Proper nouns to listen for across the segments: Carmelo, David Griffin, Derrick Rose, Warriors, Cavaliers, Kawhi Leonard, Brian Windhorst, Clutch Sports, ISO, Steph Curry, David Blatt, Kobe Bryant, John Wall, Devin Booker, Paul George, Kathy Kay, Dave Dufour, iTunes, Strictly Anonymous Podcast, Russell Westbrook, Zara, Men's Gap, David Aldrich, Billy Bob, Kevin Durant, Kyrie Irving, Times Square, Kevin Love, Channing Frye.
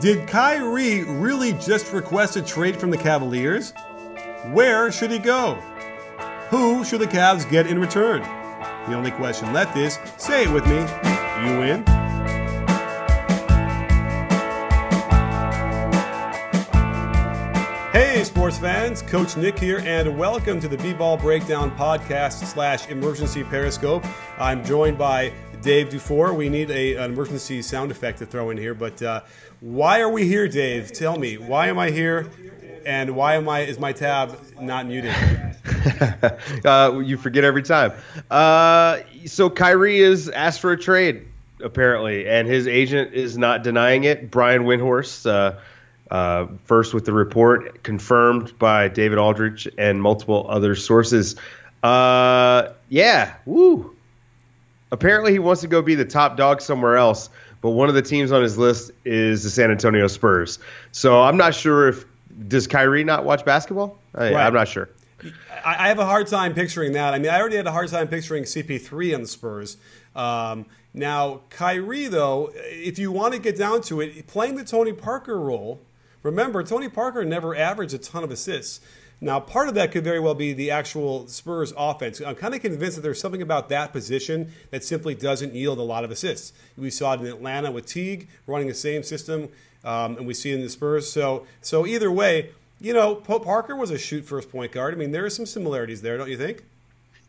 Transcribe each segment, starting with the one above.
Did Kyrie really just request a trade from the Cavaliers? Where should he go? Who should the Cavs get in return? The only question left is, say it with me, you win. Hey sports fans, Coach Nick here and welcome to the B-Ball Breakdown Podcast / Emergency Periscope. I'm joined by Dave Dufour. We need an emergency sound effect to throw in here, but why are we here, Dave? Tell me, why am I here, and why am I? Is my tab not muted? You forget every time. So Kyrie is asked for a trade, apparently, and his agent is not denying it. Brian Windhorst, first with the report, confirmed by David Aldrich and multiple other sources. Apparently he wants to go be the top dog somewhere else, but one of the teams on his list is the San Antonio Spurs. So I'm not sure if – does Kyrie not watch basketball? Right. I'm not sure. I have a hard time picturing that. I mean, I already had a hard time picturing CP3 on the Spurs. Now, Kyrie, though, if you want to get down to it, playing the Tony Parker role – remember, Tony Parker never averaged a ton of assists. Now, part of that could very well be the actual Spurs offense. I'm kind of convinced that there's something about that position that simply doesn't yield a lot of assists. We saw it in Atlanta with Teague running the same system, and we see it in the Spurs. So either way, you know, Parker was a shoot-first point guard. I mean, there are some similarities there, don't you think?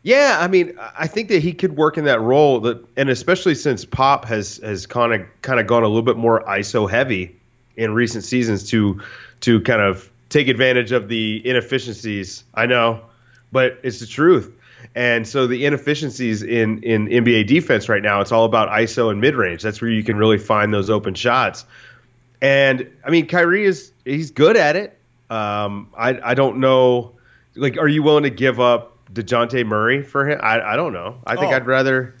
Yeah, I mean, I think that he could work in that role, and especially since Pop has kind of gone a little bit more ISO-heavy in recent seasons to kind of take advantage of the inefficiencies. I know, but it's the truth. And so the inefficiencies in NBA defense right now, it's all about ISO and mid-range. That's where you can really find those open shots. And, I mean, Kyrie, he's good at it. I don't know. Like, are you willing to give up DeJounte Murray for him? I don't know. I think I'd rather...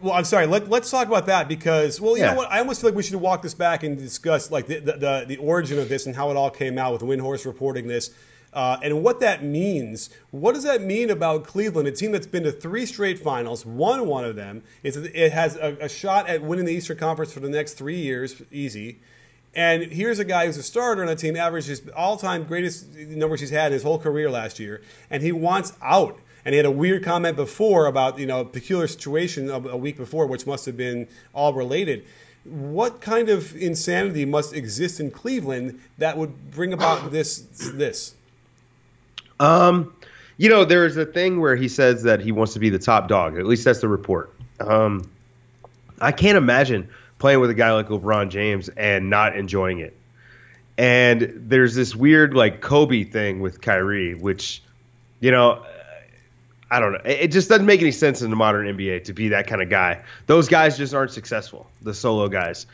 Well, I'm sorry. Let's talk about that because, well, you know what? I almost feel like we should walk this back and discuss like the origin of this and how it all came out with Windhorst reporting this and what that means. What does that mean about Cleveland, a team that's been to 3 straight finals, won one of them? It has a shot at winning the Eastern Conference for the next 3 years, easy. And here's a guy who's a starter on a team, averaged his all-time greatest numbers he's had his whole career last year, and he wants out. And he had a weird comment before about, you know, a peculiar situation a week before, which must have been all related. What kind of insanity must exist in Cleveland that would bring about this? You know, there is a thing where he says that he wants to be the top dog. At least that's the report. I can't imagine playing with a guy like LeBron James and not enjoying it. And there's this weird, like, Kobe thing with Kyrie, which, you know, I don't know. It just doesn't make any sense in the modern NBA to be that kind of guy. Those guys just aren't successful, the solo guys.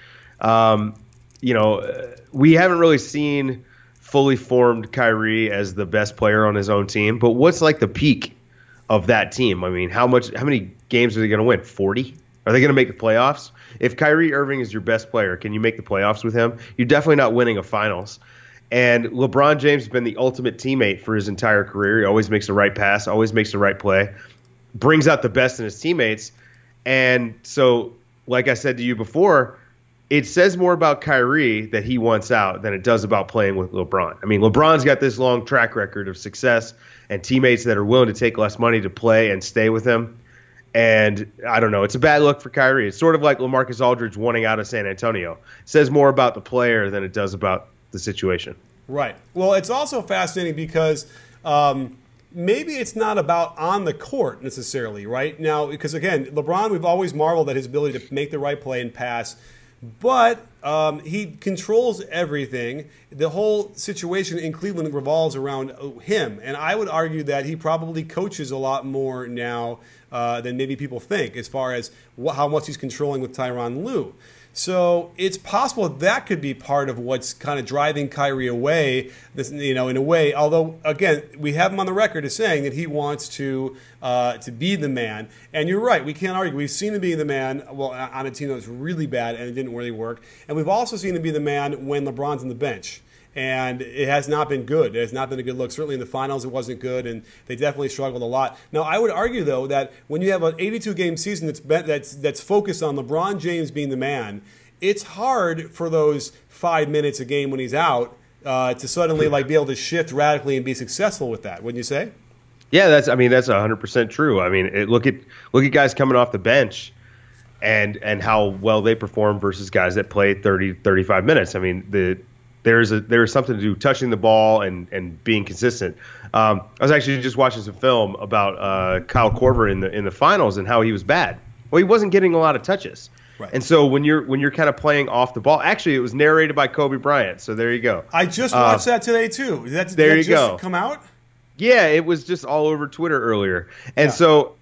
You know, we haven't really seen fully formed Kyrie as the best player on his own team. But what's like the peak of that team? I mean, how many games are they going to win? 40? Are they going to make the playoffs? If Kyrie Irving is your best player, can you make the playoffs with him? You're definitely not winning a finals. And LeBron James has been the ultimate teammate for his entire career. He always makes the right pass, always makes the right play, brings out the best in his teammates. And so, like I said to you before, it says more about Kyrie that he wants out than it does about playing with LeBron. I mean, LeBron's got this long track record of success and teammates that are willing to take less money to play and stay with him. And I don't know. It's a bad look for Kyrie. It's sort of like LaMarcus Aldridge wanting out of San Antonio. It says more about the player than it does about the situation. Right. Well, it's also fascinating because maybe it's not about on the court necessarily, right? Now, because again, LeBron, we've always marveled at his ability to make the right play and pass, but he controls everything. The whole situation in Cleveland revolves around him, and I would argue that he probably coaches a lot more now than maybe people think as far as how much he's controlling with Tyronn Lue. So it's possible that could be part of what's kind of driving Kyrie away, you know, in a way. Although, again, we have him on the record as saying that he wants to be the man. And you're right. We can't argue. We've seen him being the man, well, on a team that was really bad and it didn't really work. And we've also seen him be the man when LeBron's on the bench. And it has not been good. It has not been a good look. Certainly in the finals, it wasn't good, and they definitely struggled a lot. Now, I would argue, though, that when you have an 82-game season that's focused on LeBron James being the man, it's hard for those 5 minutes a game when he's out to suddenly like be able to shift radically and be successful with that, wouldn't you say? Yeah, that's 100% true. I mean, look at guys coming off the bench and how well they perform versus guys that play 30, 35 minutes. I mean, there is something to do touching the ball and being consistent. I was actually just watching some film about Kyle Korver in the finals and how he was bad. Well, he wasn't getting a lot of touches. Right. And so when you're kind of playing off the ball, actually it was narrated by Kobe Bryant. So there you go. I just watched that today too. Did that just come out? Yeah, it was just all over Twitter earlier. And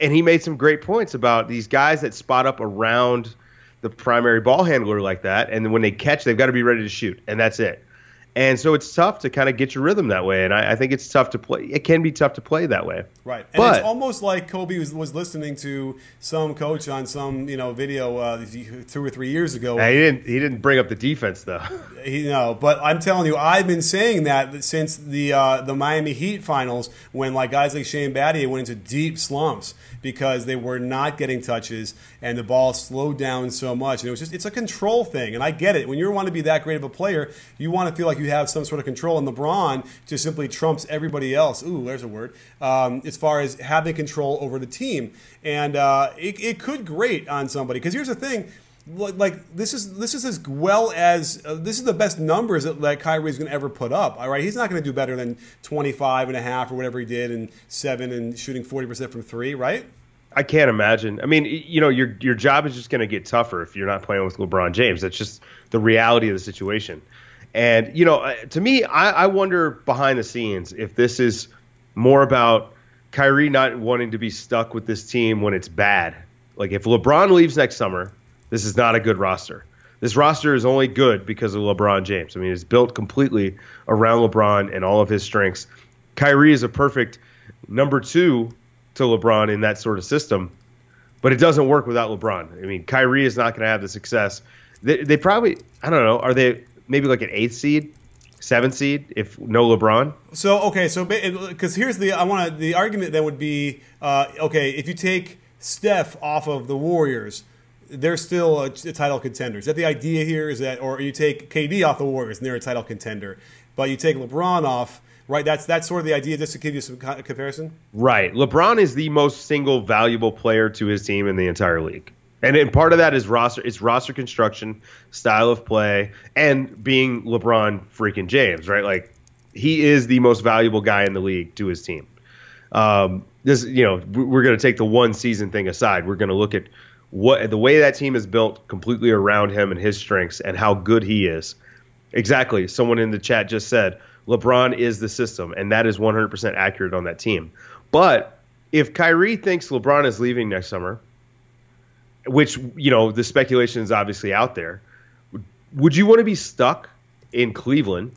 he made some great points about these guys that spot up around the primary ball handler like that. And when they catch, they've got to be ready to shoot. And that's it. And so it's tough to kind of get your rhythm that way. And I think it's tough to play. It can be tough to play that way. Right. And it's almost like Kobe was listening to some coach on some video 2 or 3 years ago. He didn't bring up the defense, though. But I'm telling you, I've been saying that since the Miami Heat finals when like guys like Shane Battier went into deep slumps because they were not getting touches and the ball slowed down so much. And it's a control thing. And I get it. When you want to be that great of a player, you want to feel like you have some sort of control, and LeBron just simply trumps everybody else. Ooh, there's a word. As far as having control over the team, and it could grate on somebody. Because here's the thing, like this is as well as this is the best numbers that Kyrie's going to ever put up. All right, he's not going to do better than 25.5 or whatever he did, and 7 and shooting 40% from 3, right? I can't imagine. I mean, your job is just going to get tougher if you're not playing with LeBron James. That's just the reality of the situation. And, to me, I wonder behind the scenes if this is more about Kyrie not wanting to be stuck with this team when it's bad. Like, if LeBron leaves next summer, this is not a good roster. This roster is only good because of LeBron James. I mean, it's built completely around LeBron and all of his strengths. Kyrie is a perfect number 2 to LeBron in that sort of system, but it doesn't work without LeBron. I mean, Kyrie is not going to have the success. They probably, I don't know, are they – maybe like an 8th seed, 7th seed, if no LeBron. So okay, because here's the argument that would be okay if you take Steph off of the Warriors, they're still a title contender. Is that the idea here? Is that, or you take KD off the Warriors and they're a title contender, but you take LeBron off, right? That's sort of the idea, just to give you some comparison. Right, LeBron is the most single valuable player to his team in the entire league. And part of that is roster construction, style of play, and being LeBron freaking James, right? Like, he is the most valuable guy in the league to his team. We're going to take the one season thing aside. We're going to look at the way that team is built completely around him and his strengths and how good he is. Exactly. Someone in the chat just said LeBron is the system, and that is 100% accurate on that team. But if Kyrie thinks LeBron is leaving next summer, which, the speculation is obviously out there. Would you want to be stuck in Cleveland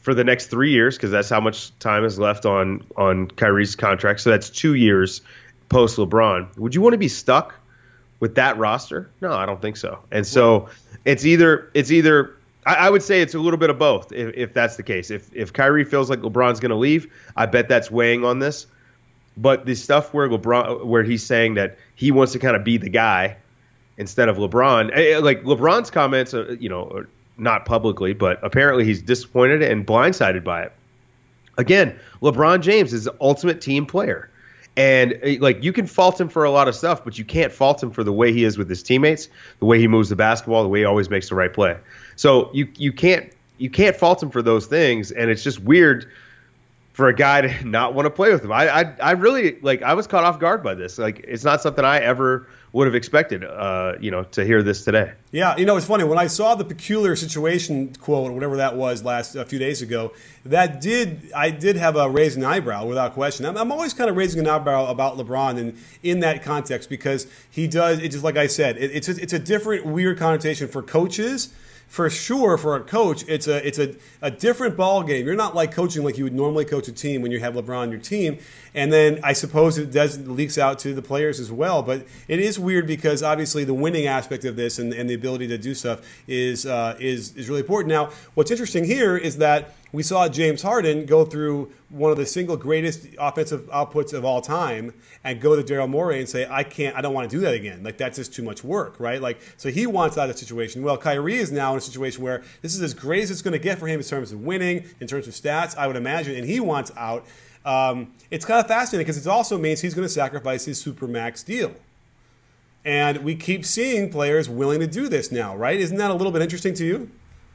for the next 3 years? Because that's how much time is left on Kyrie's contract. So that's 2 years post LeBron. Would you want to be stuck with that roster? No, I don't think so. And so it's either I would say it's a little bit of both. If that's the case, if Kyrie feels like LeBron's going to leave, I bet that's weighing on this. But the stuff where he's saying that he wants to kind of be the guy instead of LeBron, like LeBron's comments, not publicly, but apparently he's disappointed and blindsided by it. Again, LeBron James is the ultimate team player. And like, you can fault him for a lot of stuff, but you can't fault him for the way he is with his teammates, the way he moves the basketball, the way he always makes the right play. So you can't fault him for those things. And it's just weird for a guy to not want to play with him. I really, like, I was caught off guard by this. Like, it's not something I ever would have expected, to hear this today. Yeah, it's funny. When I saw the peculiar situation quote, or whatever that was a few days ago, I did have a raising eyebrow without question. I'm always kind of raising an eyebrow about LeBron and in that context, because he does, it's just like I said, it's a different weird connotation for coaches. For sure, for a coach, it's a different ball game. You're not like coaching like you would normally coach a team when you have LeBron on your team. And then I suppose it does leaks out to the players as well. But it is weird because obviously the winning aspect of this and the ability to do stuff is really important. Now, what's interesting here is that We saw James Harden go through one of the single greatest offensive outputs of all time and go to Daryl Morey and say, I don't want to do that again. Like, that's just too much work, right? Like, so he wants out of the situation. Well, Kyrie is now in a situation where this is as great as it's going to get for him in terms of winning, in terms of stats, I would imagine, and he wants out. It's kind of fascinating because it also means he's going to sacrifice his supermax deal. And we keep seeing players willing to do this now, right? Isn't that a little bit interesting to you?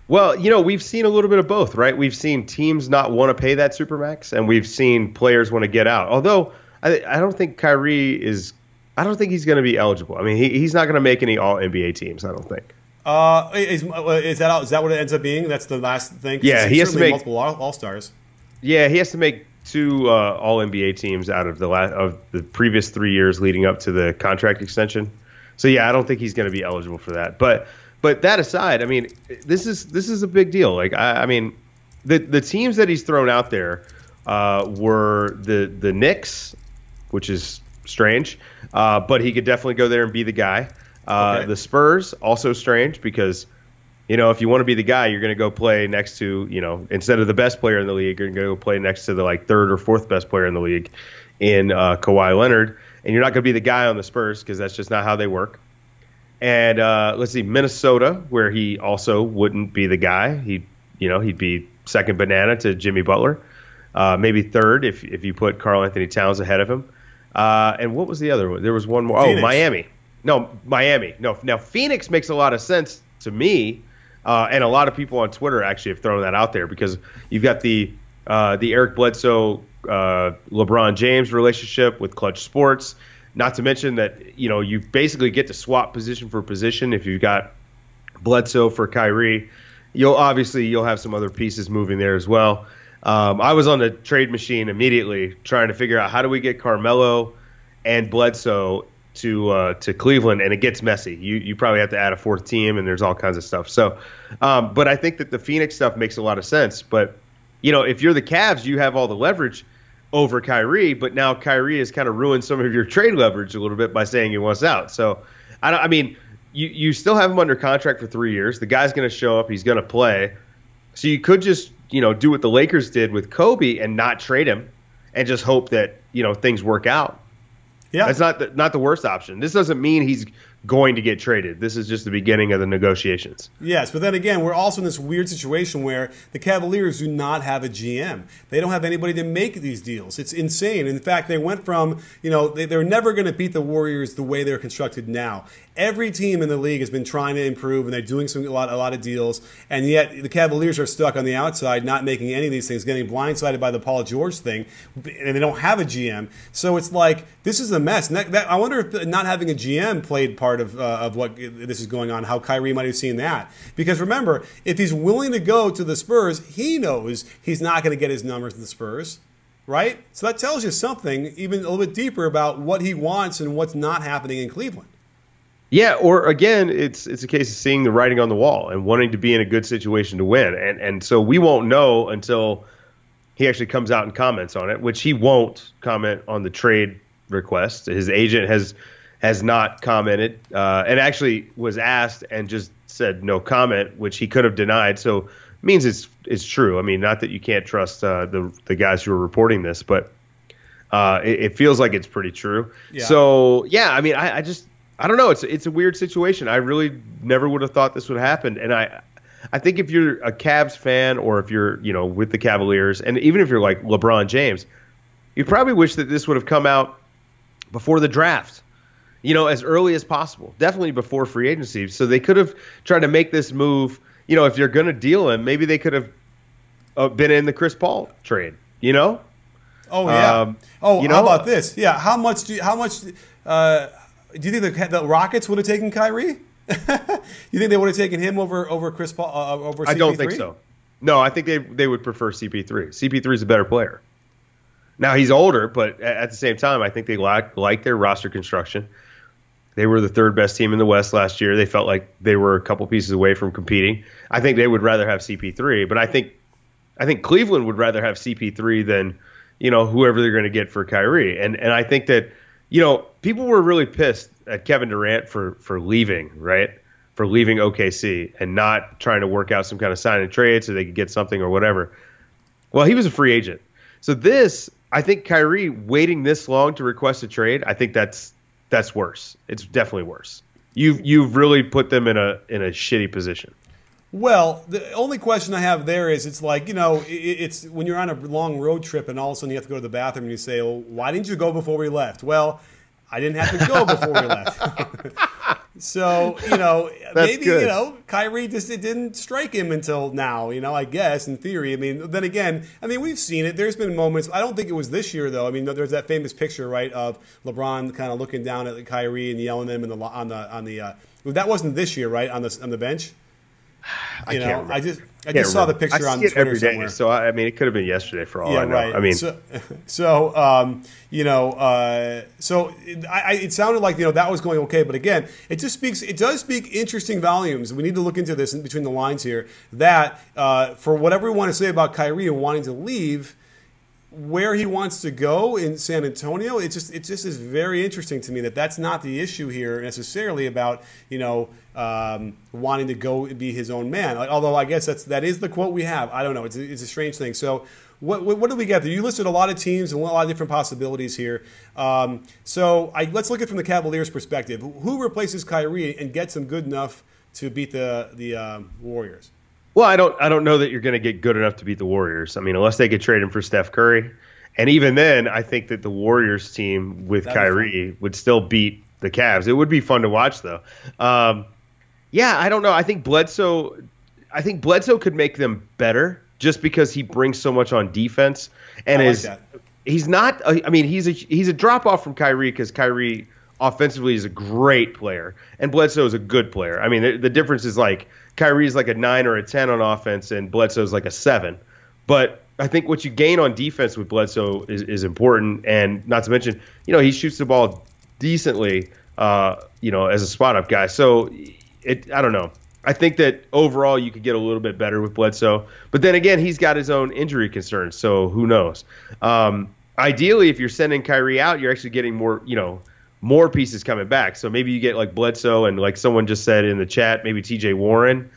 Well, you know, we've seen a little bit of both, right? We've seen teams not want to pay that supermax, and we've seen players want to get out. Although I don't think Kyrie is – I don't think he's going to be eligible. I mean, he's not going to make any all-NBA teams, I don't think. Is that what it ends up being? That's the last thing? Yeah, he has to make – multiple all-stars. Yeah, he has to make two all-NBA teams out of the previous 3 years leading up to the contract extension. So, yeah, I don't think he's going to be eligible for that. But that aside, I mean, this is a big deal. Like, I mean, the teams that he's thrown out there were the Knicks, which is strange, but he could definitely go there and be the guy. Okay. The Spurs, also strange because, you know, if you want to be the guy, you're going to go play next to, you know, instead of the best player in the league, you're going to go play next to the like third or fourth best player in the league in Kawhi Leonard. And you're not going to be the guy on the Spurs because that's just not how they work. And let's see, Minnesota, where he also wouldn't be the guy. He'd be second banana to Jimmy Butler, maybe third if you put Karl Anthony Towns ahead of him. And what was the other one? There was one more. Phoenix. Oh, Miami. No, now Phoenix makes a lot of sense to me, and a lot of people on Twitter actually have thrown that out there because you've got the Eric Bledsoe, LeBron James relationship with Clutch Sports. Not to mention that, you know, you basically get to swap position for position. If you've got Bledsoe for Kyrie, you'll have some other pieces moving there as well. I was on the trade machine immediately trying to figure out how do we get Carmelo and Bledsoe to Cleveland, and it gets messy. You probably have to add a fourth team, and there's all kinds of stuff. So, but I think that the Phoenix stuff makes a lot of sense. But, you know, if you're the Cavs, you have all the leverage over Kyrie, but now Kyrie has kind of ruined some of your trade leverage a little bit by saying he wants out. So, you still have him under contract for 3 years. The guy's going to show up. He's going to play. So you could just, you know, do what the Lakers did with Kobe and not trade him and just hope that, you know, things work out. Yeah. That's not the worst option. This doesn't mean he's going to get traded. This is just the beginning of the negotiations. Yes, but then again, we're also in this weird situation where the Cavaliers do not have a GM. They don't have anybody to make these deals. It's insane. In fact, they went from, you know, they're never going to beat the Warriors the way they're constructed now. Every team in the league has been trying to improve, and they're doing a lot of deals, and yet the Cavaliers are stuck on the outside, not making any of these things, getting blindsided by the Paul George thing, and they don't have a GM. So it's like, this is a mess. And I wonder if not having a GM played part of what this is going on, how Kyrie might have seen that. Because remember, if he's willing to go to the Spurs, he knows he's not going to get his numbers in the Spurs, right? So that tells you something even a little bit deeper about what he wants and what's not happening in Cleveland. Yeah, or again, it's a case of seeing the writing on the wall and wanting to be in a good situation to win. And so we won't know until he actually comes out and comments on it, which he won't comment on the trade request. His agent has not commented, and actually was asked and just said no comment, which he could have denied. So it means it's true. I mean, not that you can't trust the guys who are reporting this, but it feels like it's pretty true. Yeah. So, yeah, I mean, I just – I don't know. It's a weird situation. I really never would have thought this would happen. And I think if you're a Cavs fan or if you're, you know, with the Cavaliers, and even if you're like LeBron James, you probably wish that this would have come out before the draft. You know, as early as possible, definitely before free agency. So they could have tried to make this move. You know, if you're going to deal him, maybe they could have been in the Chris Paul trade, you know? Oh, yeah. You know? How about this? Yeah. How much do you think the Rockets would have taken Kyrie? You think they would have taken him over Chris Paul, over CP3? I don't think so. No, I think they would prefer CP3. CP3 is a better player. Now, he's older, but at the same time, I think they like their roster construction. They were the third best team in the West last year. They felt like they were a couple pieces away from competing. I think they would rather have CP3, but I think Cleveland would rather have CP3 than, you know, whoever they're going to get for Kyrie. And I think that, you know, people were really pissed at Kevin Durant for leaving, right? For leaving OKC and not trying to work out some kind of sign and trade so they could get something or whatever. Well, he was a free agent. So this, I think Kyrie waiting this long to request a trade, I think that's worse. It's definitely worse. You've really put them in a shitty position. Well, the only question I have there is, it's like, you know, it's when you're on a long road trip and all of a sudden you have to go to the bathroom and you say, well, why didn't you go before we left? Well, I didn't have to go before we left. So, you know, maybe, good. You know, Kyrie just, it didn't strike him until now, you know, I guess, in theory. I mean, then again, I mean, we've seen it. There's been moments. I don't think it was this year, though. I mean, there's that famous picture, right, of LeBron kind of looking down at Kyrie and yelling at him that wasn't this year, right, on the bench? I can't remember. I just saw the picture on Twitter every day, somewhere. So I mean, it could have been yesterday for all I know. Right. I mean, it sounded like, you know, that was going okay, but again, it does speak interesting volumes. We need to look into this in between the lines here. That for whatever we want to say about Kyrie and wanting to leave, where he wants to go in San Antonio, it just is very interesting to me that that's not the issue here necessarily about, you know, wanting to go and be his own man. Like, although I guess that is the quote we have. I don't know. It's a strange thing. So what do we get there? You listed a lot of teams and a lot of different possibilities here. So let's look at it from the Cavaliers' perspective. Who replaces Kyrie and gets him good enough to beat the Warriors? Well, I don't know that you're going to get good enough to beat the Warriors. I mean, unless they could trade him for Steph Curry. And even then, I think that the Warriors team with Kyrie would still beat the Cavs. It would be fun to watch, though. Yeah, I don't know. I think Bledsoe could make them better just because he brings so much on defense. And he's a drop-off from Kyrie because Kyrie offensively is a great player, and Bledsoe is a good player. I mean, the difference is like Kyrie is like a 9 or a 10 on offense, and Bledsoe is like a 7. But I think what you gain on defense with Bledsoe is important, and not to mention, you know, he shoots the ball decently, you know, as a spot-up guy. So I don't know. I think that overall you could get a little bit better with Bledsoe. But then again, he's got his own injury concerns, so who knows? Ideally, if you're sending Kyrie out, you're actually getting more, you know, more pieces coming back. So maybe you get like Bledsoe and, like someone just said in the chat, maybe TJ Warren,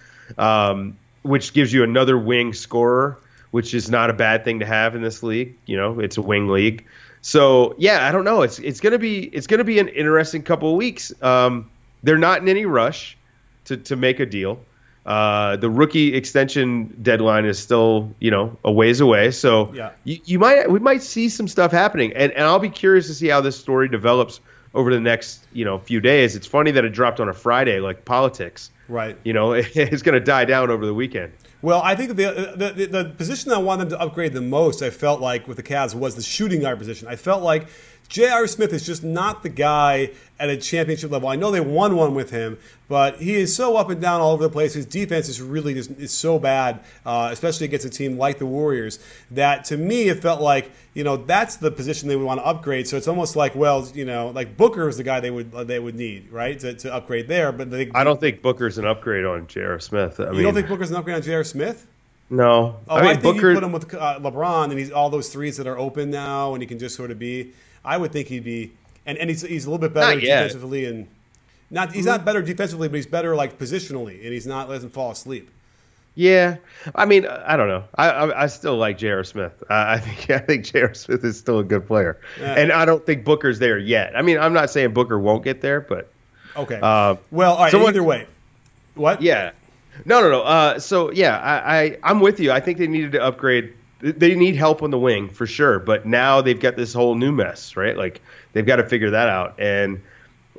which gives you another wing scorer, which is not a bad thing to have in this league. You know, it's a wing league. So yeah, I don't know. It's gonna be an interesting couple of weeks. They're not in any rush to make a deal. The rookie extension deadline is still, you know, a ways away. So yeah, we might see some stuff happening, and I'll be curious to see how this story develops over the next, you know, few days. It's funny that it dropped on a Friday, like politics. Right. You know, it's going to die down over the weekend. Well, I think the position I wanted them to upgrade the most, I felt like, with the Cavs was the shooting guard position. I felt like J.R. Smith is just not the guy at a championship level. I know they won one with him, but he is so up and down all over the place. His defense is really is so bad, especially against a team like the Warriors, that to me it felt like, you know, that's the position they would want to upgrade. So it's almost like, well, you know, like Booker is the guy they would need, right, to upgrade there. But I don't think Booker's an upgrade on J.R. Smith. I mean, don't think Booker's an upgrade on J.R. Smith? No. Oh, I mean, think Booker, you put him with LeBron, and he's all those threes that are open now, and he can just sort of be – I would think he'd be, and he's a little bit better defensively, and he's not better defensively, but he's better like positionally, and doesn't fall asleep. Yeah, I mean, I don't know. I still like J.R. Smith. I think J.R. Smith is still a good player, and I don't think Booker's there yet. I mean, I'm not saying Booker won't get there, but okay. Well, all right. So either way, what? Yeah, no. So yeah, I'm with you. I think they needed to upgrade. They need help on the wing for sure, but now they've got this whole new mess, right? Like they've got to figure that out, and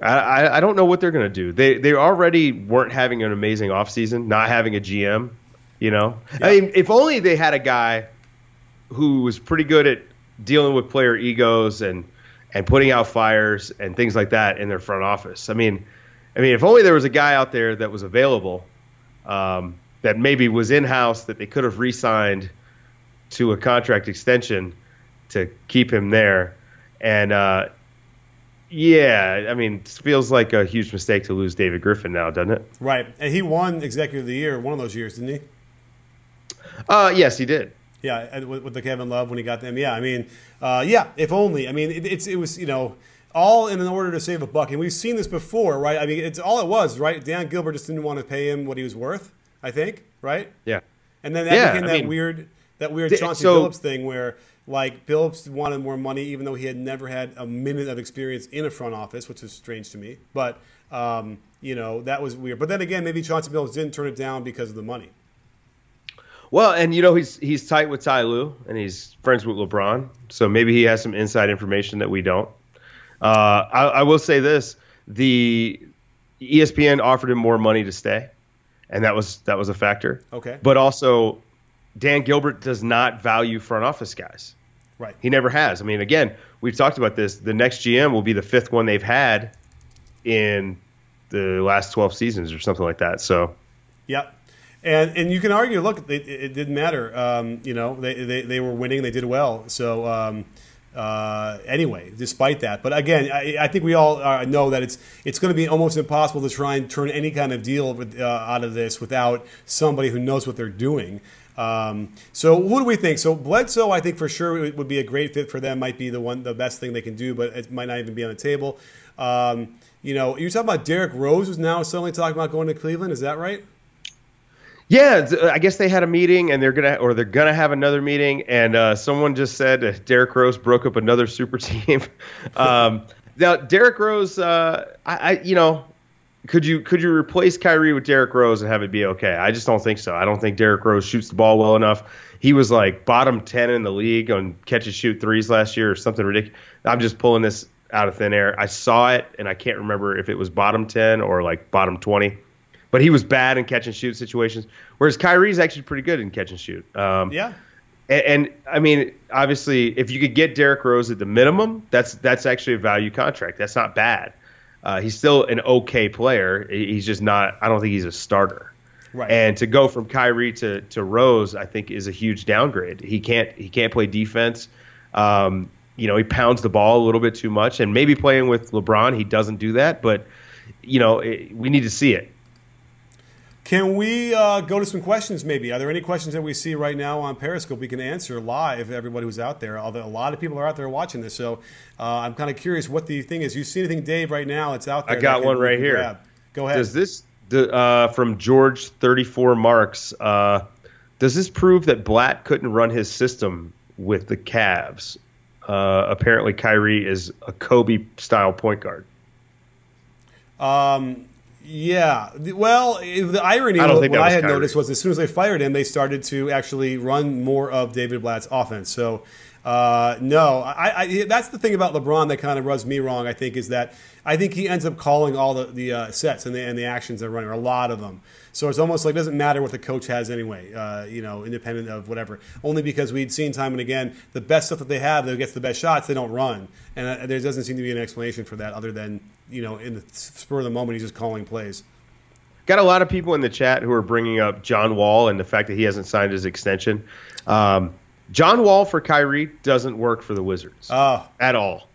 I don't know what they're going to do. They already weren't having an amazing offseason, not having a GM, you know? Yeah. I mean, if only they had a guy who was pretty good at dealing with player egos and putting out fires and things like that in their front office. I mean, if only there was a guy out there that was available, that maybe was in-house that they could have re-signed to a contract extension to keep him there. And yeah, I mean, it feels like a huge mistake to lose David Griffin now, doesn't it? Right. And he won Executive of the Year one of those years, didn't he? Yes, he did. Yeah, with the Kevin Love when he got them. Yeah, I mean, yeah, if only. I mean, it was, you know, all in an order to save a buck. And we've seen this before, right? I mean, it's all it was, right? Dan Gilbert just didn't want to pay him what he was worth, I think, right? Yeah. And then that became that weird – That weird Chauncey Billups thing where, like, Billups wanted more money even though he had never had a minute of experience in a front office, which was strange to me. But, you know, that was weird. But then again, maybe Chauncey Billups didn't turn it down because of the money. Well, and, you know, he's tight with Ty Lue, and he's friends with LeBron. So maybe he has some inside information that we don't. I will say this. The ESPN offered him more money to stay, and that was a factor. Okay. But also, Dan Gilbert does not value front office guys. Right. He never has. I mean, again, we've talked about this. The next GM will be the fifth one they've had in the last 12 seasons or something like that. So, yeah. And you can argue, look, it didn't matter. You know, they were winning. They did well. So, anyway, despite that. But again, I think we all know that it's going to be almost impossible to try and turn any kind of deal out of this without somebody who knows what they're doing. So what do we think? So Bledsoe, I think for sure would be a great fit for them. Might be the best thing they can do, but it might not even be on the table. You know, you're talking about Derrick Rose, who's now suddenly talking about going to Cleveland. Is that right? Yeah, I guess they had a meeting, and they're gonna have another meeting. And someone just said Derrick Rose broke up another super team. Now Derrick Rose, you know, could you replace Kyrie with Derrick Rose and have it be okay? I just don't think so. I don't think Derrick Rose shoots the ball well enough. He was like bottom 10 in the league on catch and shoot threes last year or something ridiculous. I'm just pulling this out of thin air. I saw it, and I can't remember if it was bottom 10 or like bottom 20. But he was bad in catch-and-shoot situations, whereas Kyrie's actually pretty good in catch-and-shoot. Yeah. And, I mean, obviously, if you could get Derrick Rose at the minimum, that's actually a value contract. That's not bad. He's still an okay player. He's just not – I don't think he's a starter. Right. And to go from Kyrie to Rose, I think, is a huge downgrade. He can't play defense. You know, he pounds the ball a little bit too much. And maybe playing with LeBron, he doesn't do that. But, you know, we need to see it. Can we go to some questions maybe? Are there any questions that we see right now on Periscope we can answer live, everybody who's out there? Although a lot of people are out there watching this, so I'm kind of curious what the thing is. You see anything, Dave, right now? It's out there. I got one right here. Grab. Go ahead. Does this from George 34 Marks, does this prove that Blatt couldn't run his system with the Cavs? Apparently Kyrie is a Kobe-style point guard. Yeah. Well, the irony what I had noticed was as soon as they fired him, they started to actually run more of David Blatt's offense. So, no, that's the thing about LeBron that kind of rubs me wrong, I think, is that I think he ends up calling all the sets and the actions they're running, or a lot of them. So it's almost like it doesn't matter what the coach has anyway, you know, independent of whatever. Only because we'd seen time and again, the best stuff that they have that gets the best shots, they don't run. And there doesn't seem to be an explanation for that other than, you know, in the spur of the moment, he's just calling plays. Got a lot of people in the chat who are bringing up John Wall and the fact that he hasn't signed his extension. John Wall for Kyrie doesn't work for the Wizards at all.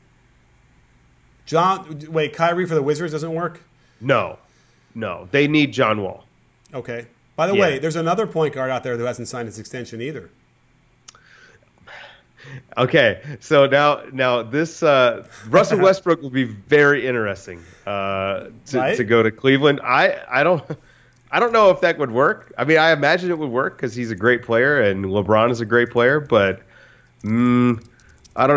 Kyrie for the Wizards doesn't work? No. They need John Wall. Okay. By the way, there's another point guard out there who hasn't signed his extension either. Okay. So now this Russell Westbrook will be very interesting to go to Cleveland. I don't know if that would work. I mean, I imagine it would work because he's a great player and LeBron is a great player. But I don't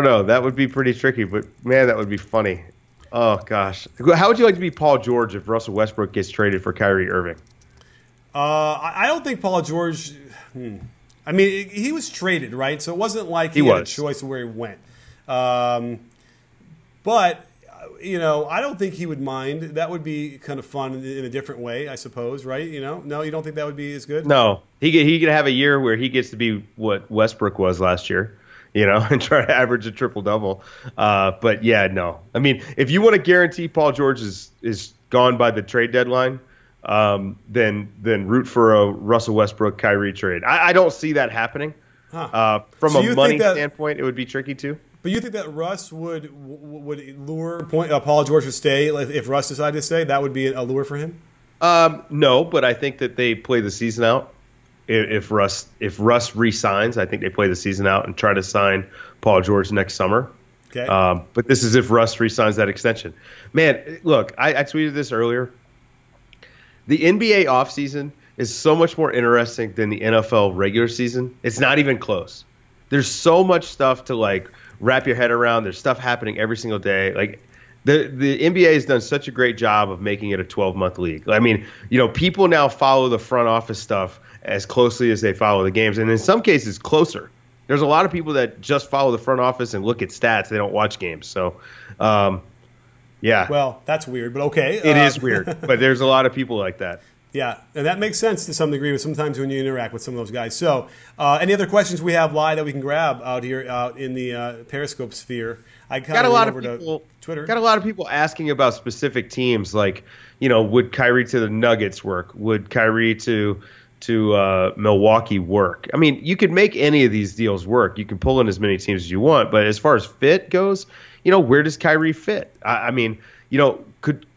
know. That would be pretty tricky. But, man, that would be funny. Oh, gosh. How would you like to be Paul George if Russell Westbrook gets traded for Kyrie Irving? I don't think Paul George I mean, he was traded, right? So it wasn't like he had a choice of where he went. But, you know, I don't think he would mind. That would be kind of fun in a different way, I suppose, right? You know? No, you don't think that would be as good? No. He could have a year where he gets to be what Westbrook was last year, you know, and try to average a triple-double. But, yeah, no. I mean, if you want to guarantee Paul George is gone by the trade deadline – then root for a Russell Westbrook Kyrie trade. I don't see that happening. From so a money standpoint, it would be tricky too. But you think that Russ would lure Paul George to stay if Russ decided to stay? That would be a lure for him. No, but I think that they play the season out. If Russ re-signs, I think they play the season out and try to sign Paul George next summer. Okay. But this is if Russ re-signs that extension. Man, look, I tweeted this earlier. The NBA offseason is so much more interesting than the NFL regular season. It's not even close. There's so much stuff to like wrap your head around. There's stuff happening every single day. Like the NBA has done such a great job of making it a 12-month league. I mean, you know, people now follow the front office stuff as closely as they follow the games, and in some cases closer. There's a lot of people that just follow the front office and look at stats. They don't watch games. So, yeah. Well, that's weird, but okay. It is weird, but there's a lot of people like that. Yeah, and that makes sense to some degree with sometimes when you interact with some of those guys. So any other questions we have live that we can grab out here out in the Periscope sphere? I got a lot of people, Twitter. Got a lot of people asking about specific teams, like, you know, would Kyrie to the Nuggets work? Would Kyrie to Milwaukee work? I mean, you could make any of these deals work. You can pull in as many teams as you want. But as far as fit goes, you know, where does Kyrie fit? I mean, you know, could –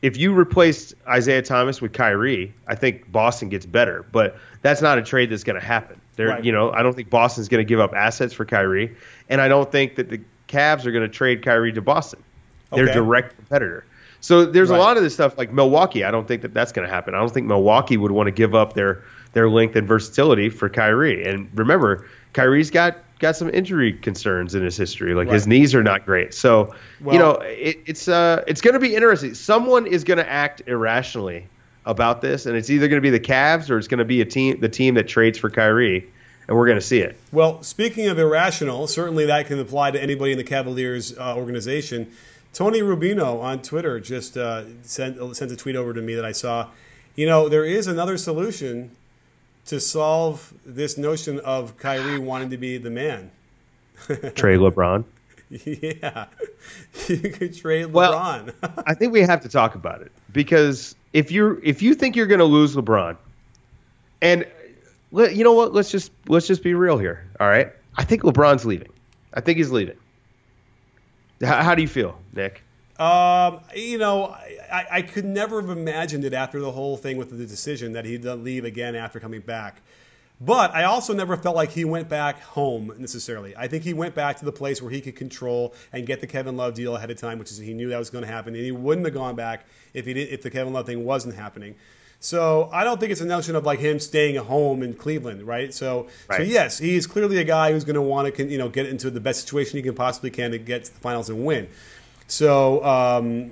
if you replaced Isaiah Thomas with Kyrie, I think Boston gets better, but that's not a trade that's going to happen. Right. You know, I don't think Boston's going to give up assets for Kyrie, and I don't think that the Cavs are going to trade Kyrie to Boston, their direct competitor. So there's a lot of this stuff like Milwaukee. I don't think that that's going to happen. I don't think Milwaukee would want to give up their length and versatility for Kyrie. And remember, Kyrie's got some injury concerns in his history. Like his knees are not great. So, you know, it's going to be interesting. Someone is going to act irrationally about this, and it's either going to be the Cavs or it's going to be the team that trades for Kyrie, and we're going to see it. Well, speaking of irrational, certainly that can apply to anybody in the Cavaliers organization. Tony Rubino on Twitter just sent a tweet over to me that I saw. You know, there is another solution to solve this notion of Kyrie wanting to be the man. Trade LeBron? Yeah. You could trade LeBron. Well, I think we have to talk about it, because if you think you're going to lose LeBron, and you know what, let's just be real here, all right? I think LeBron's leaving. I think he's leaving. How do you feel, Nick? You know, I could never have imagined it after the whole thing with the decision that he'd leave again after coming back. But I also never felt like he went back home necessarily. I think he went back to the place where he could control and get the Kevin Love deal ahead of time, which is he knew that was going to happen, and he wouldn't have gone back if the Kevin Love thing wasn't happening. So I don't think it's a notion of like him staying home in Cleveland, right? So yes, he is clearly a guy who's going to want to get into the best situation he can possibly can to get to the finals and win. So,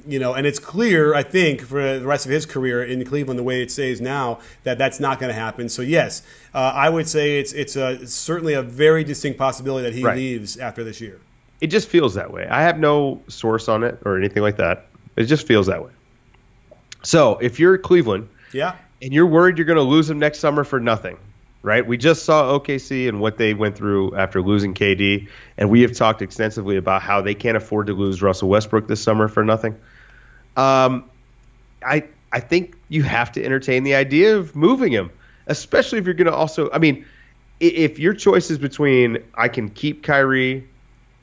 you know, and it's clear, I think, for the rest of his career in Cleveland, the way it stays now, that that's not going to happen. So, yes, I would say it's certainly a very distinct possibility that he leaves after this year. It just feels that way. I have no source on it or anything like that. It just feels that way. So if you're Cleveland and you're worried you're going to lose him next summer for nothing, right? We just saw OKC and what they went through after losing KD, and we have talked extensively about how they can't afford to lose Russell Westbrook this summer for nothing. I think you have to entertain the idea of moving him, especially if you're going to also – I mean, if your choice is between I can keep Kyrie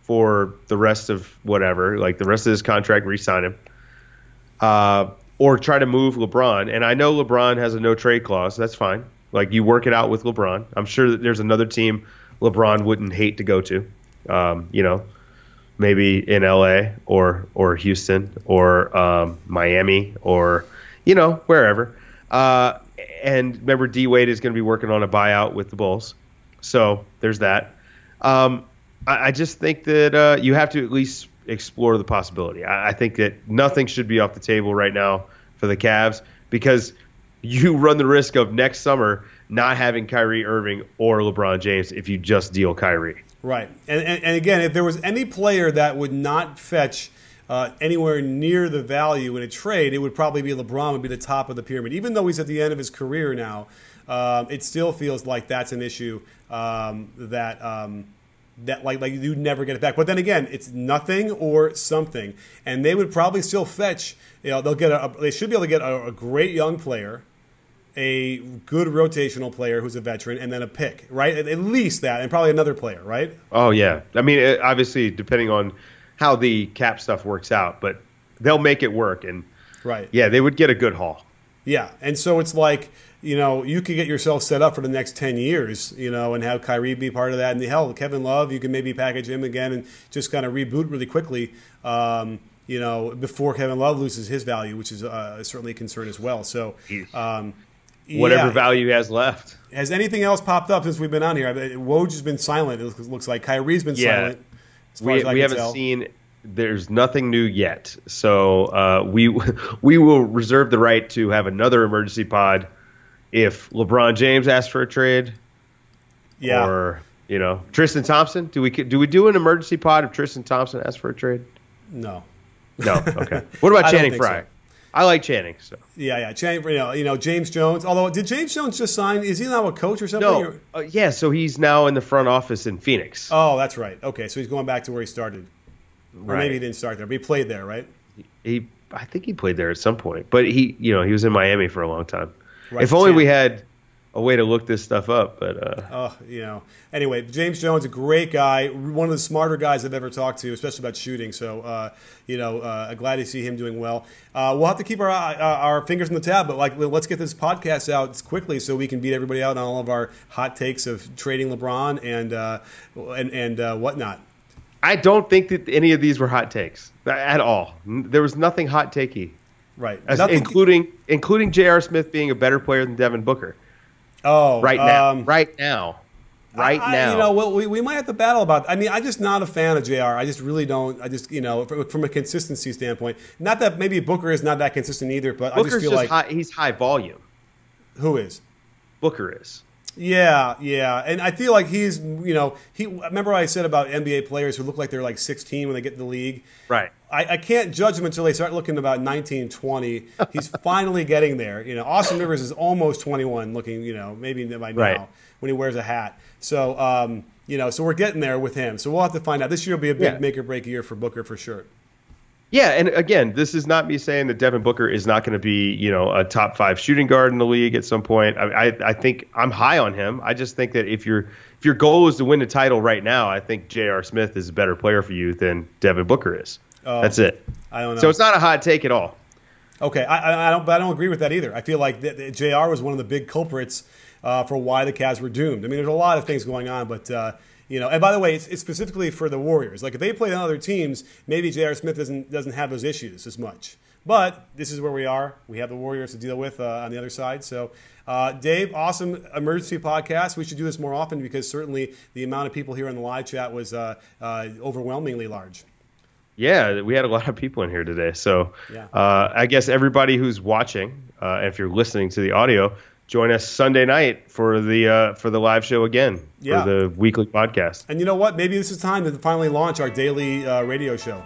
for the rest of whatever, like the rest of his contract, re-sign him, or try to move LeBron. And I know LeBron has a no-trade clause. That's fine. Like, you work it out with LeBron. I'm sure that there's another team LeBron wouldn't hate to go to, you know, maybe in L.A. or Houston or Miami or, you know, wherever. And remember, D-Wade is going to be working on a buyout with the Bulls. So there's that. I just think that you have to at least explore the possibility. I think that nothing should be off the table right now for the Cavs, because – you run the risk of next summer not having Kyrie Irving or LeBron James if you just deal Kyrie. Right. And again, if there was any player that would not fetch anywhere near the value in a trade, it would probably be LeBron would be the top of the pyramid. Even though he's at the end of his career now, it still feels like that's an issue that you'd never get it back. But then again, it's nothing or something. And they would probably still fetch, you know, they should be able to get a great young player, a good rotational player who's a veteran, and then a pick, right? At least that, and probably another player, right? Oh, yeah. I mean, obviously, depending on how the cap stuff works out, but they'll make it work. And, yeah, they would get a good haul. Yeah, and so it's like, you know, you could get yourself set up for the next 10 years, you know, and have Kyrie be part of that. And, hell, Kevin Love, you can maybe package him again and just kind of reboot really quickly, you know, before Kevin Love loses his value, which is certainly a concern as well. So, whatever value he has left. Has anything else popped up since we've been on here? I mean, Woj has been silent. It looks like Kyrie's been silent. As far as I can haven't tell. Seen. There's nothing new yet, so we will reserve the right to have another emergency pod if LeBron James asks for a trade. Yeah. Or Tristan Thompson. Do we do an emergency pod if Tristan Thompson asks for a trade? No. Okay. What about Channing Frye? So. I like Channing. So yeah. Channing, James Jones. Although, did James Jones just sign? Is he now a coach or something? No. So he's now in the front office in Phoenix. Oh, that's right. Okay, so he's going back to where he started. Right. Or maybe he didn't start there, but he played there, right? I think he played there at some point. But he was in Miami for a long time. Right. If only we had a way to look this stuff up. But Anyway, James Jones, a great guy, one of the smarter guys I've ever talked to, especially about shooting. So, I'm glad to see him doing well. We'll have to keep our fingers on the tab, but let's get this podcast out quickly so we can beat everybody out on all of our hot takes of trading LeBron and whatnot. I don't think that any of these were hot takes at all. There was nothing hot takey, right? Including J.R. Smith being a better player than Devin Booker. Oh, right now. We might have to battle about. I mean, I'm just not a fan of J.R. I just really don't. I just from a consistency standpoint, not that maybe Booker is not that consistent either, but Booker's I just feel like he's high volume. Who is? Booker is. Yeah, and I feel like he's, remember what I said about NBA players who look like they're like 16 when they get in the league? Right. I can't judge them until they start looking about 19, 20. He's finally getting there. Austin Rivers is almost 21 looking, maybe by now when he wears a hat. So, so we're getting there with him. So we'll have to find out. This year will be a big make or break year for Booker for sure. Yeah, and again, this is not me saying that Devin Booker is not going to be, a top 5 shooting guard in the league at some point. I think I'm high on him. I just think that if your goal is to win the title right now, I think J.R. Smith is a better player for you than Devin Booker is. Oh, that's it. I don't know. So it's not a hot take at all. Okay, I don't agree with that either. I feel like J.R. was one of the big culprits for why the Cavs were doomed. I mean, there's a lot of things going on, but. And by the way, it's specifically for the Warriors. Like if they played on other teams, maybe J.R. Smith doesn't have those issues as much. But this is where we are. We have the Warriors to deal with on the other side. So, Dave, awesome emergency podcast. We should do this more often because certainly the amount of people here in the live chat was overwhelmingly large. Yeah, we had a lot of people in here today. So I guess everybody who's watching, if you're listening to the audio, join us Sunday night for the live show again for the weekly podcast. And you know what? Maybe this is time to finally launch our daily radio show.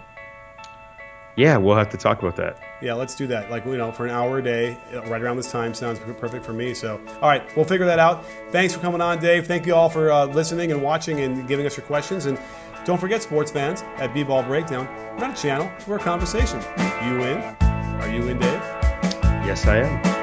Yeah, we'll have to talk about that. Yeah, let's do that. For an hour a day, right around this time sounds perfect for me. So, all right, we'll figure that out. Thanks for coming on, Dave. Thank you all for listening and watching and giving us your questions. And don't forget, sports fans, at B-Ball Breakdown, we're not a channel, we're a conversation. You in? Are you in, Dave? Yes, I am.